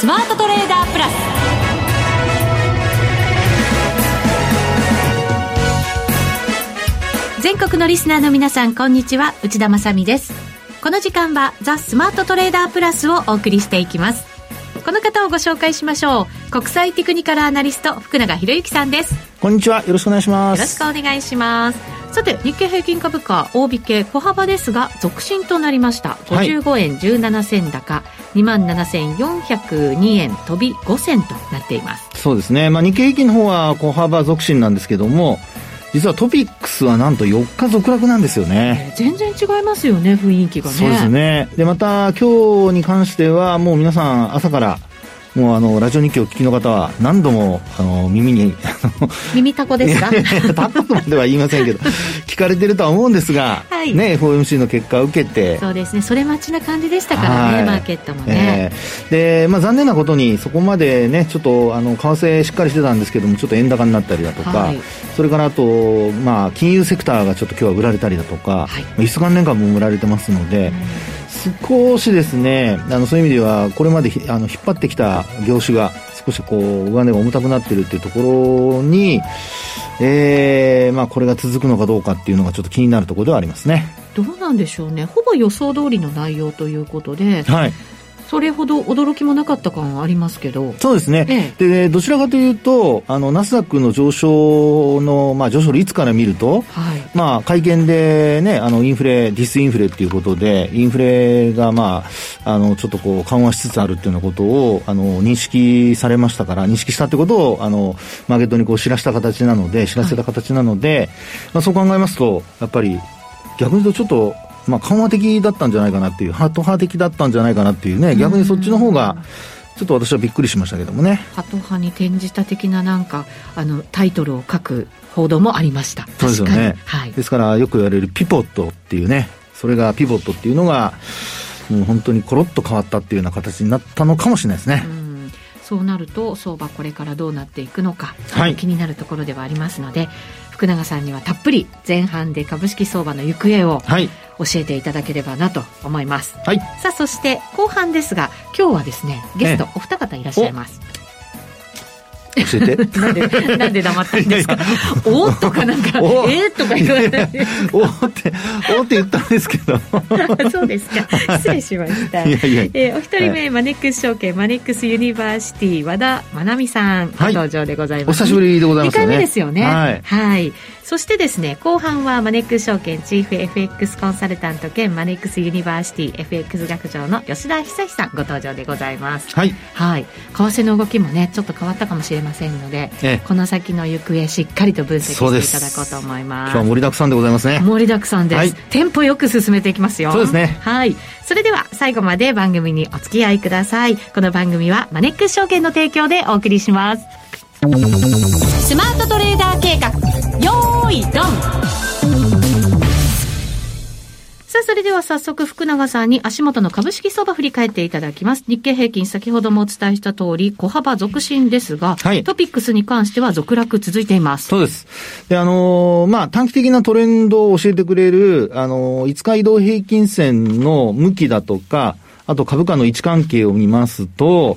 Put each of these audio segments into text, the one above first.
スマートトレーダープラス。全国のリスナーの皆さん、こんにちは、内田まさみです。この時間はザ・スマートトレーダープラスをお送りしていきます。この方をご紹介しましょう。国際テクニカルアナリスト、福永博之さんです。こんにちは、よろしくお願いします。よろしくお願いします。さて、日経平均株価大引け、小幅ですが続伸となりました。55円17銭高、27,402 円飛び5銭となっています。そうですね、日経平均の方は小幅続伸なんですけども、実はトピックスはなんと4日続落なんですよね。全然違いますよね、雰囲気がね。そうですね。でまた今日に関してはもう皆さん朝からもうラジオ日記を聞きの方は何度も耳に耳タコですかタコまでは言いませんけど聞かれてるとは思うんですが、はいね、FOMC の結果を受けて、そうですね、それ待ちな感じでしたからね、マーケットもね、で残念なことにそこまでね、ちょっと為替しっかりしてたんですけども、ちょっと円高になったりだとか、はい、それからあと、金融セクターがちょっと今日は売られたりだとか、輸出関連株も売られてますので、少しですね、そういう意味ではこれまで引っ張ってきた業種が少し上値が重たくなっているというところに、これが続くのかどうかっていうのがちょっと気になるところではありますね。どうなんでしょうね。ほぼ予想通りの内容ということで、はい、それほど驚きもなかった感はありますけど。そうですね、でどちらかというとNASDAQ の上昇の、上昇率から見ると、はい、会見でね、インフレ、ディスインフレということで、インフレがちょっと緩和しつつあるっていうようなことを認識したってことをマーケットに知らせた形なので、はい、そう考えますとやっぱり逆に言うとちょっと緩和的だったんじゃないかなっていう、ハト派的だったんじゃないかなっていうね、逆にそっちの方がちょっと私はびっくりしましたけどもね。ハト派に転じた的な、タイトルを書く報道もありました。そうですよね、はい、ですからよく言われるピボットっていうね、それがピボットっていうのがもう本当にコロッと変わったっていうような形になったのかもしれないですね。そうなると相場、これからどうなっていくのか、はい、気になるところではありますので、福永さんにはたっぷり前半で株式相場の行方を教えていただければなと思います、はい、さあそして後半ですが、今日はですね、ゲストお二方いらっしゃいます、教えてなんで黙ってるんですかおーとかなんかとか言われておーって言ったんですけどそうですか、失礼しましたお一人目、マネックス証券マネックスユニバーシティ和田真奈美さん、はい、登場でございます。お久しぶりでございますよね。2回目ですよね、はい、はい、そしてですね、後半はマネックス証券チーフ FX コンサルタント兼マネックスユニバーシティ FX 学長の吉田久さんご登場でございます、はいはい、為替の動きもね、ちょっと変わったかもしれないませんので、この先の行方しっかりと分析していただこうと思います。今日は盛りだくさんでございますね。盛りだくさんです、はい、テンポよく進めていきますよ。そうですね、はい、それでは最後まで番組にお付き合いください。この番組はマネックス証券の提供でお送りします。スマートトレーダー計画、よーいドン。さあそれでは早速福永さんに足元の株式相場振り返っていただきます。日経平均、先ほどもお伝えした通り小幅続伸ですが、はい、トピックスに関しては続落続いています。そうです。で短期的なトレンドを教えてくれる5日移動平均線の向きだとか、あと株価の位置関係を見ますと、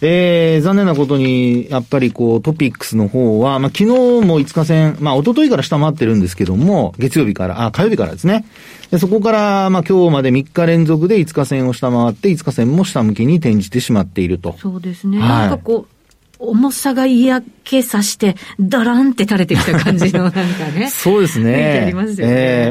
はい、残念なことにやっぱりトピックスの方は、昨日も5日線、一昨日から下回ってるんですけども、火曜日からですね。でそこから今日まで3日連続で5日線を下回って、5日線も下向きに転じてしまっていると。そうですね、はい、重さが嫌気さしてダランって垂れてきた感じのそうですね。ありますよね。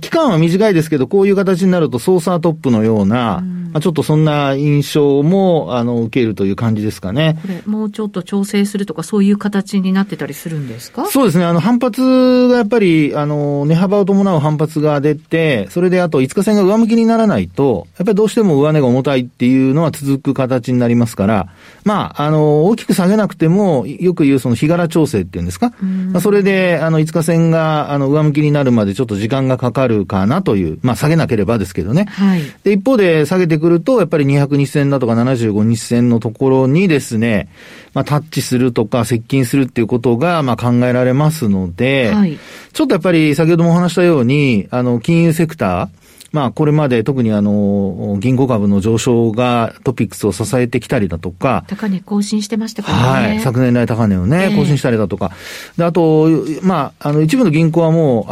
期間は短いですけど、こういう形になるとソーサートップのような、ちょっとそんな印象も受けるという感じですかね。これもうちょっと調整するとか、そういう形になってたりするんですか？そうですね。反発がやっぱり値幅を伴う反発が出て、それであと5日線が上向きにならないと、やっぱりどうしても上値が重たいっていうのは続く形になりますから、大きく下げなくても、よく言うその日柄調整っていうんですか、それで5日線が上向きになるまでちょっと時間がかかるかなという、下げなければですけどね、はい、で一方で下げてくるとやっぱり200日線だとか75日線のところにですね、タッチするとか接近するっていうことが考えられますので、はい、ちょっとやっぱり先ほどもお話したように金融セクターまあ、これまで特に銀行株の上昇がトピックスを支えてきたりだとか。高値更新してましたからね。はい。昨年来高値をね、更新したりだとか。で、あと、まあ、一部の銀行はも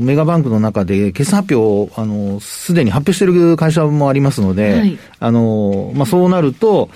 う、メガバンクの中で決算発表を、すでに発表している会社もありますので、はい、まあ、そうなると、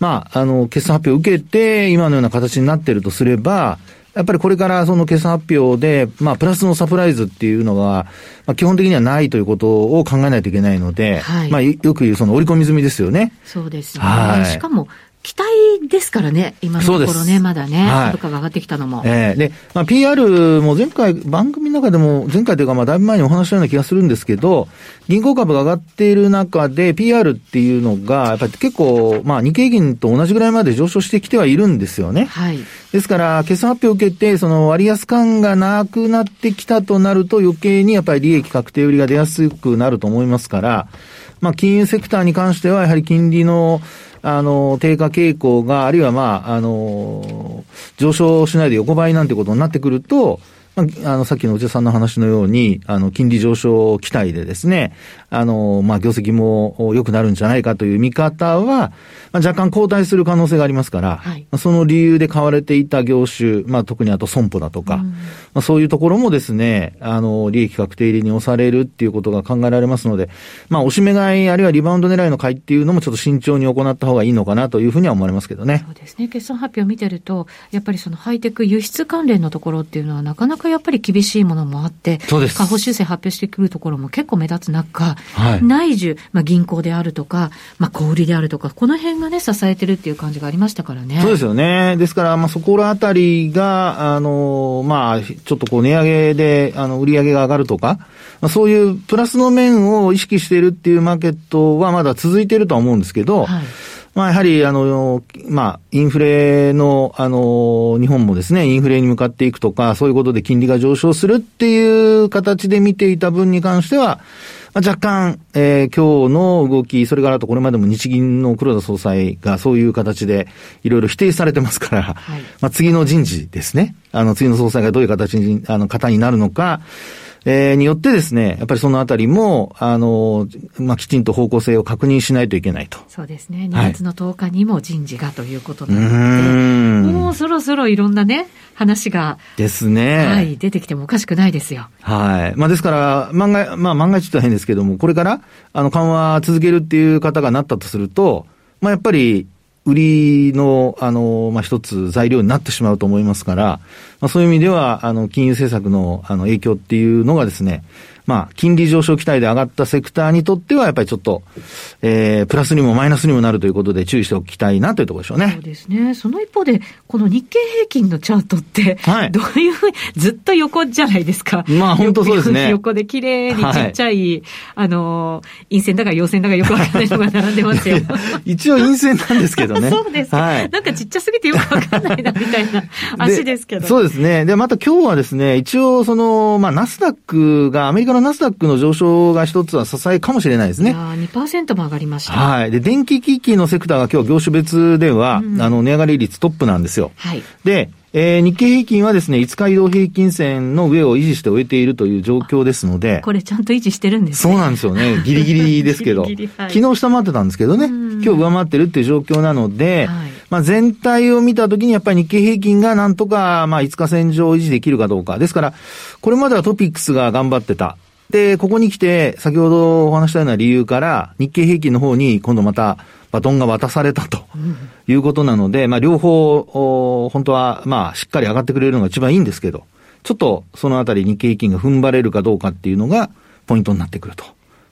まあ、決算発表を受けて、今のような形になっているとすれば、やっぱりこれからその決算発表で、まあ、プラスのサプライズっていうのが、まあ、基本的にはないということを考えないといけないので、はい、まあ、よく言うその織り込み済みですよね。そうですね。はい、しかも、期待ですからね、今のところね、まだね、株価が上がってきたのも。で、まあ、PR も前回、番組の中でも、前回というか、まあ、だいぶ前にお話したような気がするんですけど、銀行株が上がっている中で、PR っていうのが、やっぱり結構、まあ、日経平均と同じぐらいまで上昇してきてはいるんですよね。はい。ですから、決算発表を受けて、その割安感がなくなってきたとなると、余計にやっぱり利益確定売りが出やすくなると思いますから、まあ、金融セクターに関しては、やはり金利の、低下傾向が、あるいはまあ、上昇しないで横ばいなんてことになってくると、まあ、さっきの内田さんの話のように、金利上昇期待でですね、まあ、業績も良くなるんじゃないかという見方は、まあ、若干後退する可能性がありますから、はい、その理由で買われていた業種、まあ、特にあと損保だとか、まあ、そういうところもですね、利益確定入りに押されるっていうことが考えられますので、まあ、押し目買い、あるいはリバウンド狙いの買いっていうのもちょっと慎重に行った方がいいのかなというふうには思われますけどね。そうですね。決算発表を見てると、やっぱりそのハイテク輸出関連のところっていうのはなかなかやっぱり厳しいものもあって、下方修正発表してくるところも結構目立つ中、はい、内需、まあ、銀行であるとか、まあ、小売りであるとか、この辺がね、支えてるっていう感じがありましたからね。そうですよね。ですから、まあ、そこらあたりが、まあ、ちょっとこう、値上げで、売り上げが上がるとか、まあ、そういうプラスの面を意識しているっていうマーケットはまだ続いているとは思うんですけど、はい、まあ、やはり、まあ、インフレの、日本もですね、インフレに向かっていくとか、そういうことで金利が上昇するっていう形で見ていた分に関しては、まあ、若干、今日の動き、それからあとこれまでも日銀の黒田総裁がそういう形でいろいろ否定されてますから、はい、まあ、次の人事ですね。次の総裁がどういう形に、方になるのか、によってですね、やっぱりそのあたりも、まあ、きちんと方向性を確認しないといけないと。そうですね。2月の10日にも人事がということなので、はい、もうそろそろいろんなね、話が。ですね。はい、出てきてもおかしくないですよ。はい。まあ、ですから、万が一とは変ですけども、これから、緩和続けるっていう方がなったとすると、まあ、やっぱり、売りの、まあ、一つ材料になってしまうと思いますから、まあ、そういう意味では、金融政策の、影響っていうのがですね、まあ、金利上昇期待で上がったセクターにとっては、やっぱりちょっと、プラスにもマイナスにもなるということで注意しておきたいなというところでしょうね。そうですね。その一方で、この日経平均のチャートって、はい、どういうふうに、ずっと横じゃないですか。まあ、本当そうですね。横で綺麗にちっちゃい、はい、陰線だか陽線だかよくわかんないのが並んでますよ。一応陰線なんですけどね。そうです、はい。なんかちっちゃすぎてよくわかんないな、みたいな足ですけど。そうですね。で、また今日はですね、一応、まあ、NASDAQ がアメリカのNASDAQ の上昇が一つは支えかもしれないですね。いやー、2% も上がりました。はい。で、電気機器のセクターが今日業種別では、値上がり率トップなんですよ。はい。で、日経平均はですね、5日移動平均線の上を維持して終えているという状況ですので。これちゃんと維持してるんですね。そうなんですよね。ギリギリですけど。ギリギリ、はい、昨日下回ってたんですけどね。今日上回ってるっていう状況なので、はい、まあ、全体を見たときにやっぱり日経平均がなんとか、まあ、5日線上を維持できるかどうか。ですから、これまではトピックスが頑張ってた。で、ここに来て、先ほどお話したような理由から、日経平均の方に今度また、バトンが渡されたということなので、まあ、両方本当はまあしっかり上がってくれるのが一番いいんですけど、ちょっとそのあたり日経平均が踏ん張れるかどうかっていうのがポイントになってくると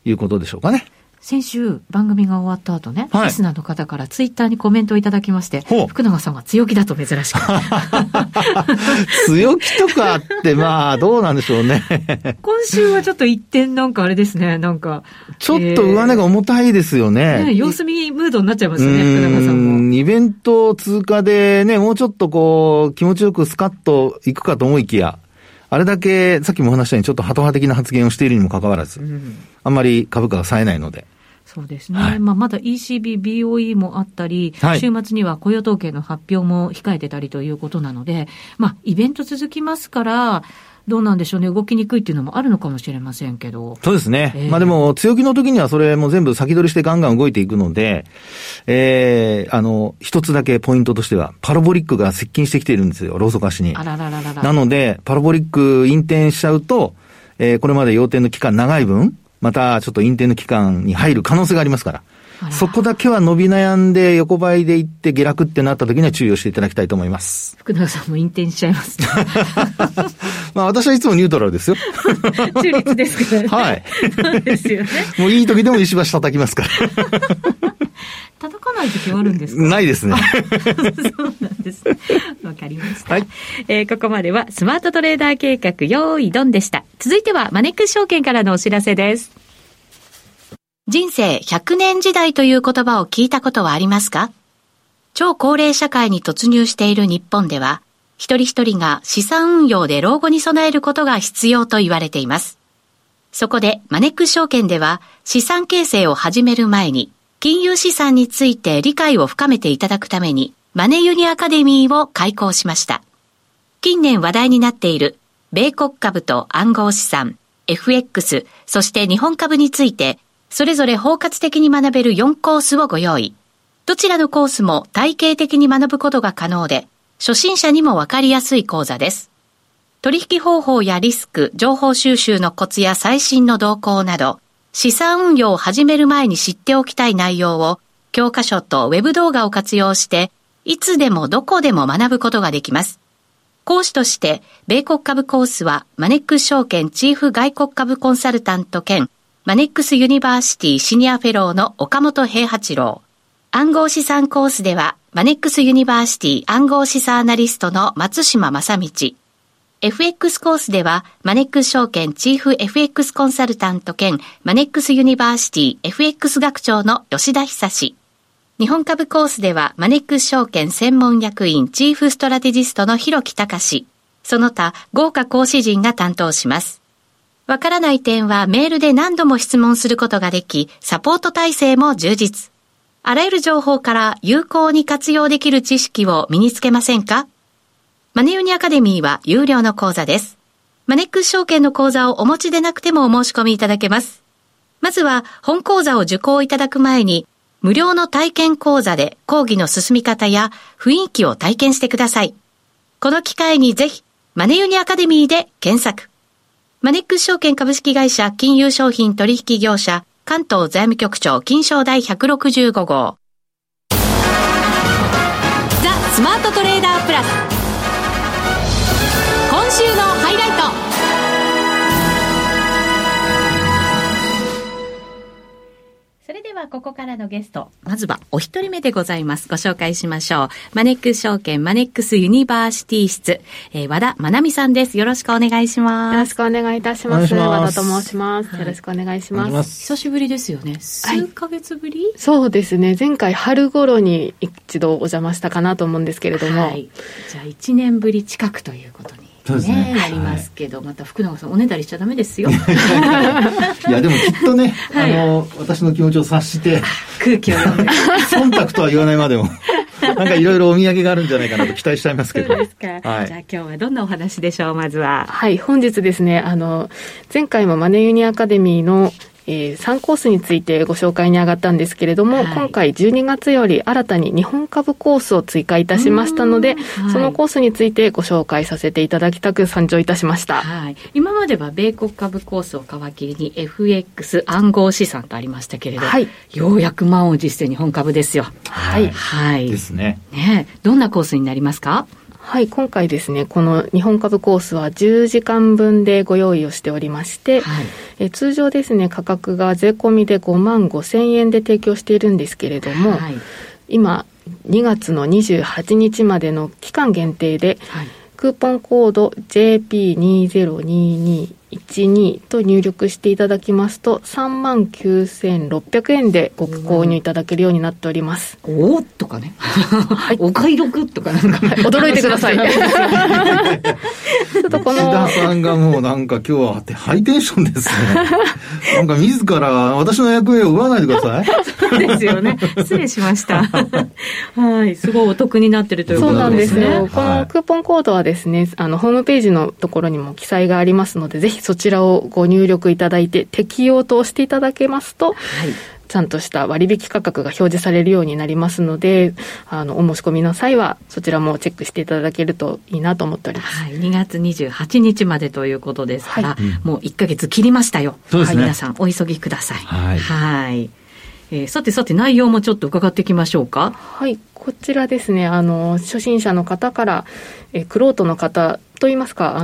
いうことでしょうかね。先週番組が終わった後ね、リスナーの方からツイッターにコメントをいただきまして、福永さんが強気だと珍しく。強気とかってまあどうなんでしょうね。今週はちょっと一点なんかあれですね、なんか。ちょっと上値が重たいですよね。ね、様子見ムードになっちゃいますね、福永さんも。イベント通過でね、もうちょっとこう気持ちよくスカッといくかと思いきや、あれだけさっきもお話したようにちょっとハト派的な発言をしているにもかかわらず、あんまり株価が冴えないので。そうですね。はい、まあ、まだ ECB、BOE もあったり、はい、週末には雇用統計の発表も控えてたりということなので、まあ、イベント続きますから、どうなんでしょうね、動きにくいっていうのもあるのかもしれませんけど。そうですね、まあでも強気の時にはそれも全部先取りしてガンガン動いていくので、一つだけポイントとしてはパラボリックが接近してきているんですよ、ローソク足に。あららららら。なのでパラボリック引転しちゃうと、これまで要点の期間長い分、またちょっと引転の期間に入る可能性がありますから、そこだけは伸び悩んで横ばいでいって下落ってなった時には注意をしていただきたいと思います。福永さんも引転しちゃいますねまあ私はいつもニュートラルですよ中立ですからね。はいそうですよね。もういい時でも石橋叩きますから叩かない時はあるんですか？ないですねそうなんです。わかりました、はい。ここまではスマートトレーダー計画用意ドンでした。続いてはマネックス証券からのお知らせです。人生100年時代という言葉を聞いたことはありますか？超高齢社会に突入している日本では、一人一人が資産運用で老後に備えることが必要と言われています。そこでマネックス証券では、資産形成を始める前に、金融資産について理解を深めていただくために、マネユニアカデミーを開講しました。近年話題になっている、米国株と暗号資産、FX、そして日本株について、それぞれ包括的に学べる4コースをご用意。どちらのコースも体系的に学ぶことが可能で、初心者にもわかりやすい講座です。取引方法やリスク、情報収集のコツや最新の動向など、資産運用を始める前に知っておきたい内容を、教科書とウェブ動画を活用して、いつでもどこでも学ぶことができます。講師として、米国株コースは、マネックス証券チーフ外国株コンサルタント兼、マネックスユニバーシティシニアフェローの岡本平八郎。暗号資産コースでは、マネックスユニバーシティ暗号資産アナリストの松島正道。FX コースでは、マネックス証券チーフ FX コンサルタント兼、マネックスユニバーシティ FX 学長の吉田久志。日本株コースでは、マネックス証券専門役員チーフストラテジストの広木隆。その他、豪華講師陣が担当します。わからない点はメールで何度も質問することができ、サポート体制も充実。あらゆる情報から有効に活用できる知識を身につけませんか？マネユニアカデミーは有料の講座です。マネックス証券の講座をお持ちでなくてもお申し込みいただけます。まずは本講座を受講いただく前に、無料の体験講座で講義の進み方や雰囲気を体験してください。この機会にぜひ、マネユニアカデミーで検索。マネックス証券株式会社金融商品取引業者関東財務局長金商第165号ザ・スマートトレーダープラス、今週のハイライト。それではここからのゲスト、まずはお一人目でございます。ご紹介しましょう。マネックス証券マネックスユニバーシティ室、和田真奈美さんです。よろしくお願いします。よろしくお願いいたします。和田と申します、はい、よろしくお願いします。久しぶりですよね。数ヶ月ぶり、はい、そうですね。前回春頃に一度お邪魔したかなと思うんですけれども、はい、じゃあ1年ぶり近くということにそうですね、ありますけど、はい、また福永さんおねだりしちゃダメですよいやでもきっとね、はい、私の気持ちを察して空気を読んで忖度とは言わないまでもなんかいろいろお土産があるんじゃないかなと期待しちゃいますけど。そうですか、はい、じゃあ今日はどんなお話でしょう。まずは、はい、本日ですね、前回もマネユニアカデミーの3コースについてご紹介に上がったんですけれども、はい、今回12月より新たに日本株コースを追加いたしましたので、はい、そのコースについてご紹介させていただきたく参上いたしました、はい、今までは米国株コースを皮切りに FX 暗号資産とありましたけれど、はい、ようやく満を持して日本株ですよ。はい、はい、ですね。ね、どんなコースになりますか？はい、今回ですね、この日本株コースは10時間分でご用意をしておりまして、はい、通常ですね、価格が税込みで55,000円で提供しているんですけれども、はい、今2月の28日までの期間限定で、はい、クーポンコード JP2022 12と入力していただきますと 39,600 円でご購入いただけるようになっております。おーとかね、はい、お買い得とかなんか、はい、驚いてください。ちょっとこの岸田さんがもうなんか今日はハイテンションですね。なんか自ら私の役割を奪わないでください。そうですよね、失礼しました。はい、すごいお得になってるということですね。そうなんですよ、はい、このクーポンコードはですね、ホームページのところにも記載がありますので、ぜひそちらをご入力いただいて適用としていただけますと、はい、ちゃんとした割引価格が表示されるようになりますので、お申し込みの際はそちらもチェックしていただけるといいなと思っております、はい、2月28日までということですから、はい、もう1ヶ月切りましたよ、うん、はい、皆さんお急ぎください。はい、はい、さて内容もちょっと伺っていきましょうか。はい、こちらですね、初心者の方から、クロートの方といいますか、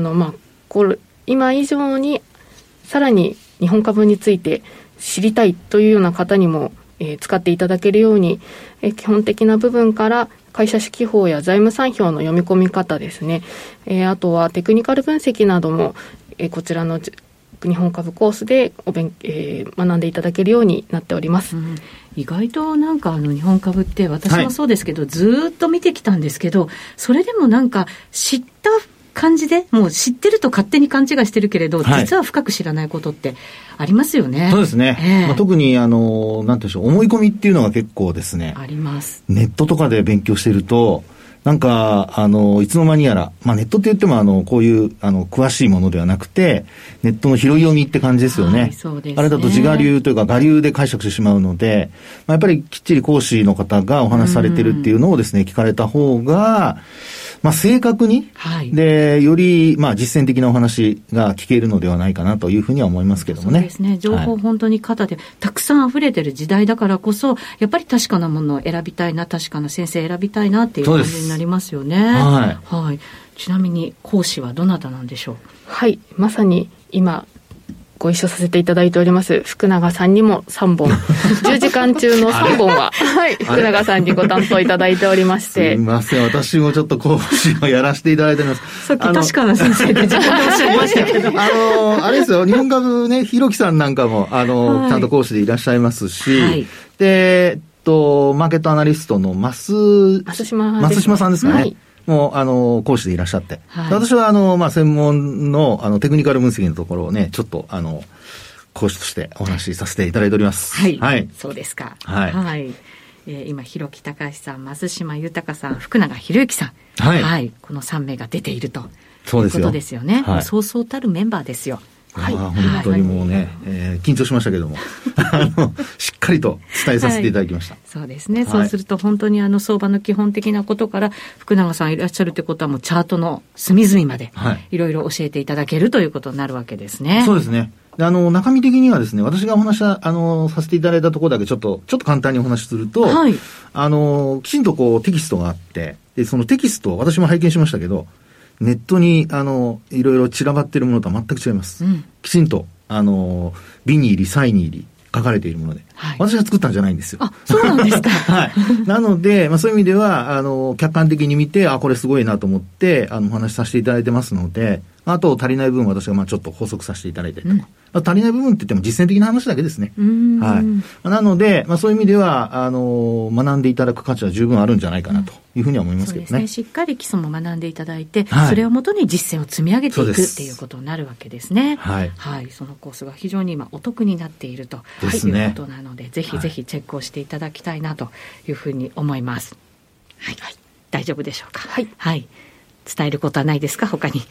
これ今以上にさらに日本株について知りたいというような方にも、使っていただけるように、基本的な部分から会社指揮法や財務参表の読み込み方ですね、あとはテクニカル分析なども、こちらの日本株コースで学んでいただけるようになっております、うん、意外となんか日本株って私もそうですけど、はい、ずっと見てきたんですけど、それでもなんか知った感じでもう知ってると勝手に勘違いしてるけれど、はい、実は深く知らないことってありますよね。そうですね、特になんていうんでしょう、思い込みっていうのが結構ですねあります。ネットとかで勉強してるとなんかいつの間にやら、ネットって言ってもこういう詳しいものではなくてネットの拾い読みって感じですよね、はい、そうですね。あれだと自我流というか我流で解釈してしまうので、やっぱりきっちり講師の方がお話しされてるっていうのをですね、聞かれた方が正確に、はい、でより実践的なお話が聞けるのではないかなというふうには思いますけどもね。そうですね、情報本当に肩で、はい、たくさん溢れてる時代だからこそやっぱり確かなものを選びたいな、確かな先生選びたいなっていう感じになりますよね。はい、はい、ちなみに講師はどなたなんでしょう。はい、まさに今ご一緒させていただいております福永さんにも3本10時間中の3本は、はい、福永さんにご担当いただいておりまして、すいません、私もちょっと講師をやらせていただいております。さっき確かな先生で自分でおっしゃいましたけどあれですよ、日本株ね、ひろきさんなんかもはい、ちゃんと講師でいらっしゃいますし、はい、でマーケットアナリストの増島さんですかね、はい、もう講師でいらっしゃって、はい、私は専門のテクニカル分析のところをね、ちょっと講師としてお話しさせていただいております。はい、はい、そうですか。はい、はい、今広木隆さん、増島豊さん、福永博之さん、はい、はい、この3名が出ているということですよね。はい、そうそうたるメンバーですよ。はい、本当にもうね、はい、緊張しましたけどもしっかりと伝えさせていただきました、はい、そうですね、はい、そうすると本当に相場の基本的なことから福永さんいらっしゃるということはもうチャートの隅々までいろいろ教えていただけるということになるわけですね、はい、そうですね。で中身的にはですね、私がお話させていただいたところだけちょっと簡単にお話しすると、はい、きちんとテキストがあって、でそのテキストを私も拝見しましたけど、ネットにいろいろ散らばっているものとは全く違います、うん、きちんと美に入り才に入り書かれているもので、はい、私が作ったんじゃないんですよ。あ、そうなんですか。はい、なので、そういう意味では客観的に見て、これすごいなと思ってお話しさせていただいてますので、あと足りない部分は私がちょっと補足させていただいたりとか、うん、足りない部分って言っても実践的な話だけですね。はい、なので、そういう意味では学んでいただく価値は十分あるんじゃないかなというふうには思いますけどね。そうですね、しっかり基礎も学んでいただいて、はい、それをもとに実践を積み上げていくっていうことになるわけですね。はい、はい、そのコースが非常に今お得になっているということなので、ぜひぜひチェックをしていただきたいなというふうに思います。はい、はい、大丈夫でしょうか。はい、はい、伝えることはないですか、他に。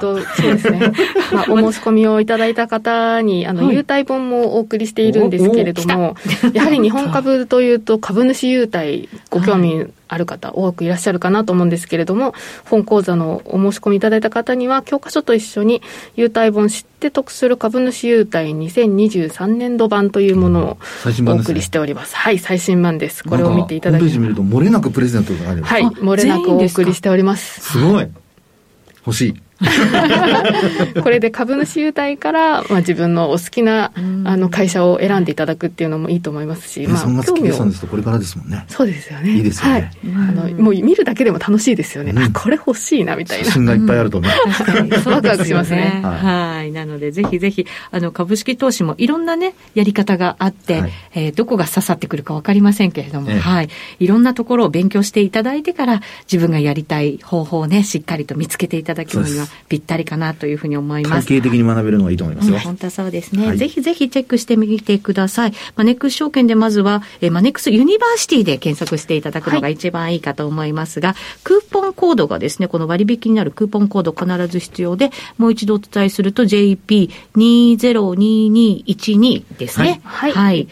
そうですね。お申し込みをいただいた方に、優待本もお送りしているんですけれども、やはり日本株というと株主優待ご興味ある方多くいらっしゃるかなと思うんですけれども、本講座のお申し込みいただいた方には、教科書と一緒に優待本知って得する株主優待2023年度版というものをお送りしております。はい、最新版です。これを見ていただきます。ホームページ見ると漏れなくプレゼントがある。はい、漏れなくお送りしております。すごい。欲しい。これで株主優待から、まあ、自分のお好きな会社を選んでいただくっていうのもいいと思いますし、まあ、3月決算ですとこれからですもんね。そうですよね。いいですよね、はい、もう見るだけでも楽しいですよね、うん、あこれ欲しいなみたいな写真がいっぱいあると思う、うん、確かにそうですよね、ワクワクしますね、はい、はい。なのでぜひぜひ株式投資もいろんなねやり方があって、はい、どこが刺さってくるか分かりませんけれども、はい、いろんなところを勉強していただいてから自分がやりたい方法をねしっかりと見つけていただくのにはぴったりかなというふうに思います。体系的に学べるのがいいと思いますよ、うん、本当そうですね、はい、ぜひぜひチェックしてみてください。マネックス証券でまずはマネックスユニバーシティで検索していただくのが一番いいかと思いますが、はい、クーポンコードがですねこの割引になるクーポンコード必ず必要で、もう一度お伝えすると JP202212 ですね、はい、はい、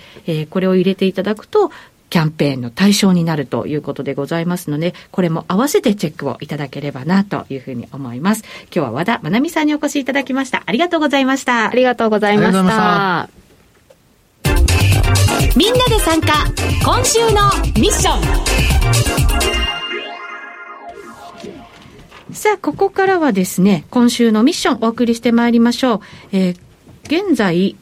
これを入れていただくとキャンペーンの対象になるということでございますので、これも合わせてチェックをいただければなというふうに思います。今日は和田まなみさんにお越しいただきました。ありがとうございました。ありがとうございました。みんなで参加、今週のミッション。さあここからはですね今週のミッションお送りしてまいりましょう。現在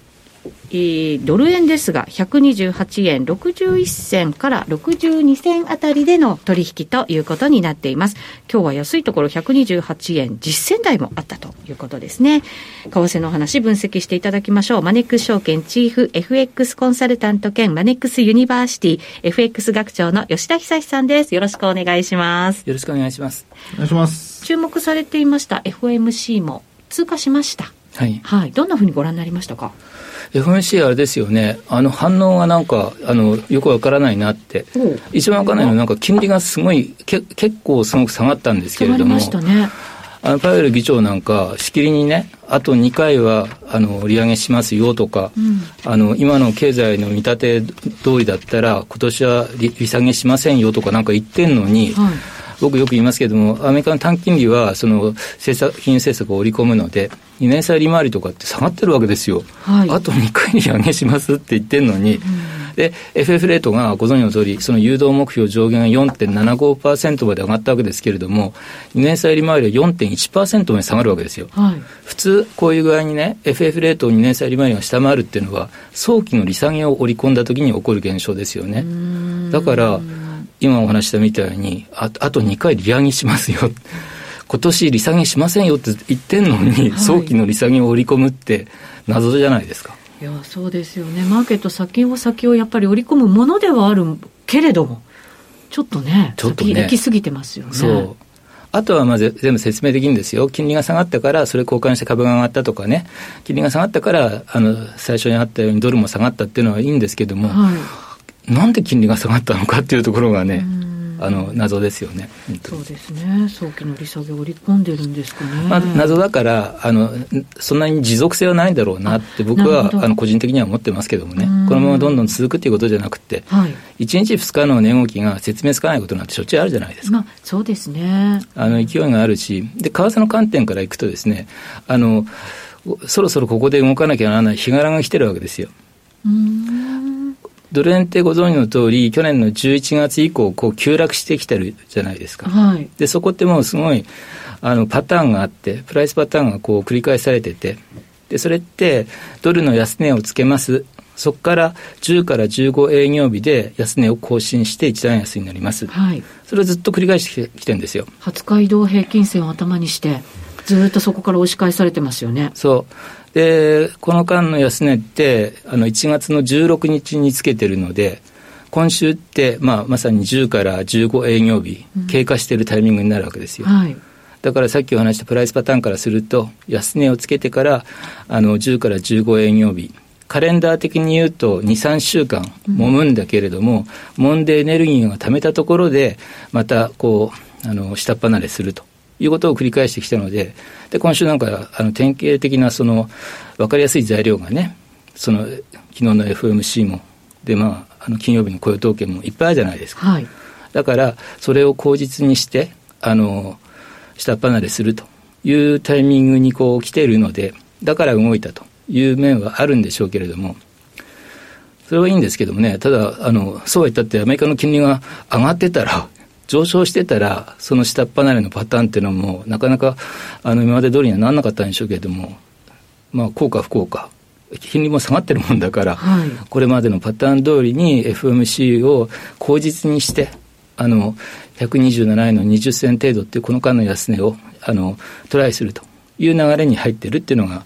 ドル円ですが128円61銭から62銭あたりでの取引ということになっています。今日は安いところ128円10銭台もあったということですね。為替の話分析していただきましょう。マネックス証券チーフ FX コンサルタント兼マネックスユニバーシティ FX 学長の吉田久さんです。よろしくお願いします。よろしくお願いします。お願いします。注目されていました FOMC も通過しました。はい、はい、どんなふうにご覧になりましたか。FOMC あれですよね、反応がなんかよくわからないなって。一番わからないのはなんか金利がすごい結構すごく下がったんですけれども、下がりましたね。パウエル議長なんかしきりにねあと2回は利上げしますよとか、うん、今の経済の見立て通りだったら今年は利下げしませんよとかなんか言ってんのに、はい、僕よく言いますけれどもアメリカの短期金利はその金融政策を織り込むので2年債利回りとかって下がってるわけですよ、はい、あと2回利上げしますって言ってるのに、うん、で FF レートがご存知の通りその誘導目標上限が 4.75% まで上がったわけですけれども2年債利回りは 4.1% まで下がるわけですよ、はい、普通こういう具合にね FF レートを2年債利回りが下回るっていうのは早期の利下げを織り込んだ時に起こる現象ですよね。だから今お話したみたいにあと2回利上げしますよ今年利下げしませんよって言ってんのに、はい、早期の利下げを織り込むって謎じゃないですか。いやそうですよね。マーケット先をやっぱり織り込むものではあるけれどもちょっとね行き過ぎてますよね。そうあとはまあ全部説明できるんですよ。金利が下がったからそれ交換して株が上がったとかね、金利が下がったから最初にあったようにドルも下がったっていうのはいいんですけども、はい、なんで金利が下がったのかっていうところがね謎ですよね。そうですね。早期の利下げを織り込んでるんですかね、まあ、謎だからそんなに持続性はないだろうなって僕は個人的には思ってますけどもね。このままどんどん続くっていうことじゃなくて、はい、1日2日の値動きが説明つかないことなんてしょっちゅうあるじゃないですか、まあ、そうですね。勢いがあるしで為替の観点からいくとですねそろそろここで動かなきゃならない日柄が来てるわけですよ。ドル円ってご存知の通り去年の11月以降こう急落してきてるじゃないですか、はい、でそこってもうすごいパターンがあってプライスパターンがこう繰り返されててでそれってドルの安値をつけますそこから10から15営業日で安値を更新して一段安になります、はい、それをずっと繰り返してきてるんですよ。20日移動平均線を頭にしてずっとそこから押し返されてますよね。そうでこの間の安値って1月の16日につけてるので今週って、まあ、まさに10から15営業日経過しているタイミングになるわけですよ、うんはい、だからさっきお話したプライスパターンからすると安値をつけてから10から15営業日カレンダー的に言うと 2,3 週間揉むんだけれども、うん、揉んでエネルギーが溜めたところでまたこう下っ離れするということを繰り返してきたの で今週なんか典型的なその分かりやすい材料がねその昨日の FOMC もで、まあ、金曜日の雇用統計もいっぱいあるじゃないですか、はい、だからそれを口実にして下っ離れするというタイミングにこう来ているのでだから動いたという面はあるんでしょうけれどもそれはいいんですけどもね。ただそうは言ったってアメリカの金利が上がってたら上昇してたらその下っ離れのパターンっていうのもなかなか今まで通りにはならなかったんでしょうけれども、まあ、こうか不幸か金利も下がってるもんだから、はい、これまでのパターン通りに FOMC を口実にして127円の20銭程度っていうこの間の安値をトライするという流れに入ってるっていうのが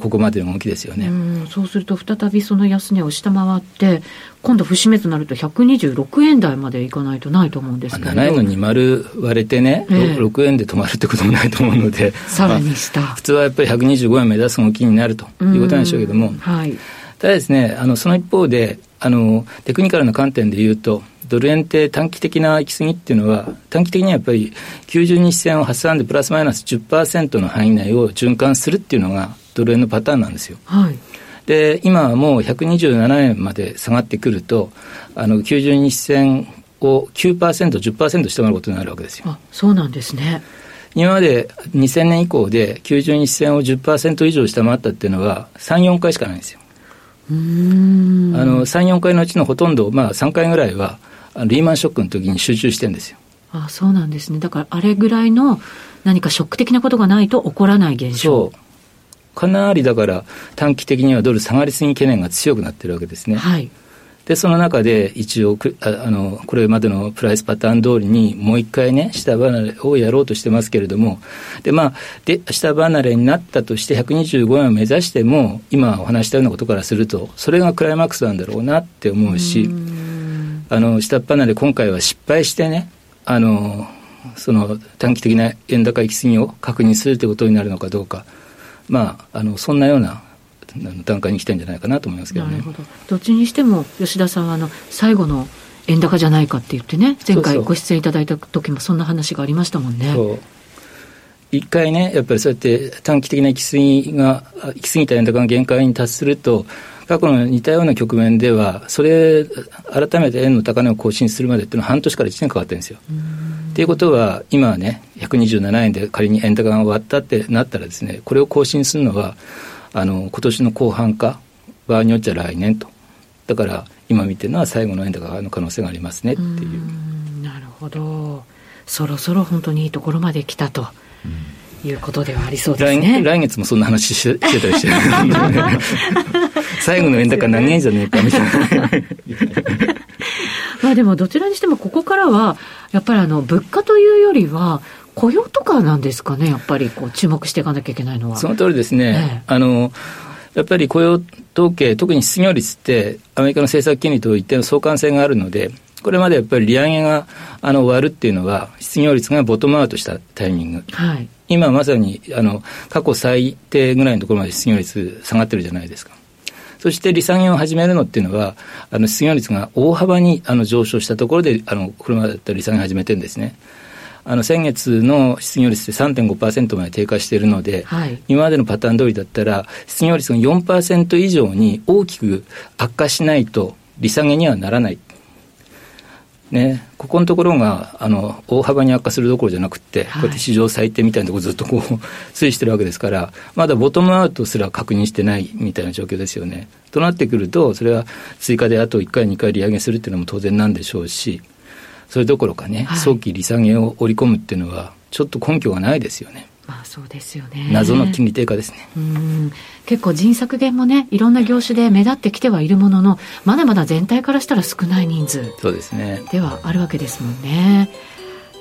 ここまでの動きですよね。うん、そうすると再びその安値を下回って今度節目となると126円台までいかないとないと思うんですけど、7円の20割れてね、6円で止まるってこともないと思うのでさらに下、普通はやっぱり125円目指す動きになるということなんでしょうけども、はい、ただですねその一方でテクニカルな観点で言うとドル円って短期的な行き過ぎっていうのは短期的にはやっぱり90日線を挟んでプラスマイナス 10% の範囲内を循環するっていうのがドル円のパターンなんですよ、はい、で今はもう127円まで下がってくると90日線を 9%、10% 下回ることになるわけですよ。あ、そうなんですね。今まで2000年以降で90日線を 10% 以上下回ったっていうのは 3,4 回しかないんですよ。3,4 回のうちのほとんど、まあ、3回ぐらいはリーマンショックの時に集中してるんですよ。あ、そうなんですね。だからあれぐらいの何かショック的なことがないと起こらない現象、そうかなりだから短期的にはドル下がりすぎ懸念が強くなってるわけですね、はい、でその中で一応これまでのプライスパターン通りにもう一回ね下離れをやろうとしてますけれども、で、まあ、で下離れになったとして125円を目指しても今お話したようなことからするとそれがクライマックスなんだろうなって思うし、下離れ今回は失敗してねその短期的な円高行き過ぎを確認するということになるのかどうか、まあ、そんなような段階に来たんじゃないかなと思いますけどね。なるほど。どっちにしても吉田さんは最後の円高じゃないかって言ってね、前回ご出演いただいた時もそんな話がありましたもんね。そうそう、一回ねやっぱりそうやって短期的な行き過ぎた円高が限界に達すると過去の似たような局面ではそれ改めて円の高値を更新するまでっていうのは半年から1年かかってるんですよ。ということは今はね127円で仮に円高が終わったってなったらですね、これを更新するのは今年の後半か場合によっちゃ来年と、だから今見てるのは最後の円高の可能性がありますねっていう。なるほど、そろそろ本当にいいところまで来たと、うん、いうことではありそうですね。来月もそんな話してたりしてる最後の円高何円じゃねえかみたいなまあでもどちらにしてもここからはやっぱり物価というよりは雇用とかなんですかね、やっぱりこう注目していかなきゃいけないのは。その通りですね、やっぱり雇用統計特に失業率ってアメリカの政策金利と一定の相関性があるので、これまでやっぱり利上げが終わるっていうのは失業率がボトムアウトしたタイミング、はい、今まさに過去最低ぐらいのところまで失業率下がってるじゃないですか。そして利下げを始めるのっていうのは失業率が大幅に上昇したところでこれまでだったら利下げを始めてるんですね。先月の失業率って 3.5% まで低下しているので、はい、今までのパターン通りだったら失業率が 4% 以上に大きく悪化しないと利下げにはならないね、ここのところが大幅に悪化するどころじゃなくて、はい、こうやって史上最低みたいなところずっとこう推移してるわけですから、まだボトムアウトすら確認してないみたいな状況ですよね。となってくるとそれは追加であと1回2回利上げするっていうのも当然なんでしょうし、それどころかね、はい、早期利下げを織り込むっていうのはちょっと根拠がないですよね。まあ、そうですよね。謎の金利低下ですね。結構人削減もねいろんな業種で目立ってきてはいるものの、まだまだ全体からしたら少ない人数ではあるわけですもんね。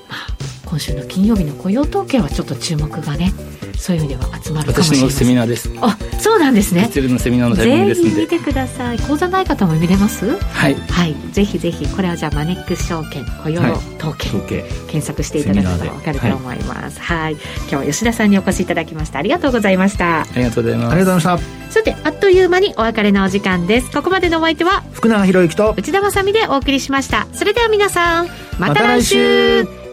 まあ、今週の金曜日の雇用統計はちょっと注目がね、そういう意味では集まるかもしれません。私のセミナーです。あ、そうなんですね。のセミナーのタイミングですのでぜひ見てください。講座ない方も見れます。はい、はい、ぜひぜひこれはじゃあマネックス証券雇用統計、はい、検索していただくと分かると思います。はい、今日は吉田さんにお越しいただきました。ありがとうございました。ありがとうございました。さて、あっという間にお別れのお時間です。ここまでのお相手は福永博之と内田まさみでお送りしました。それでは皆さんまた来週。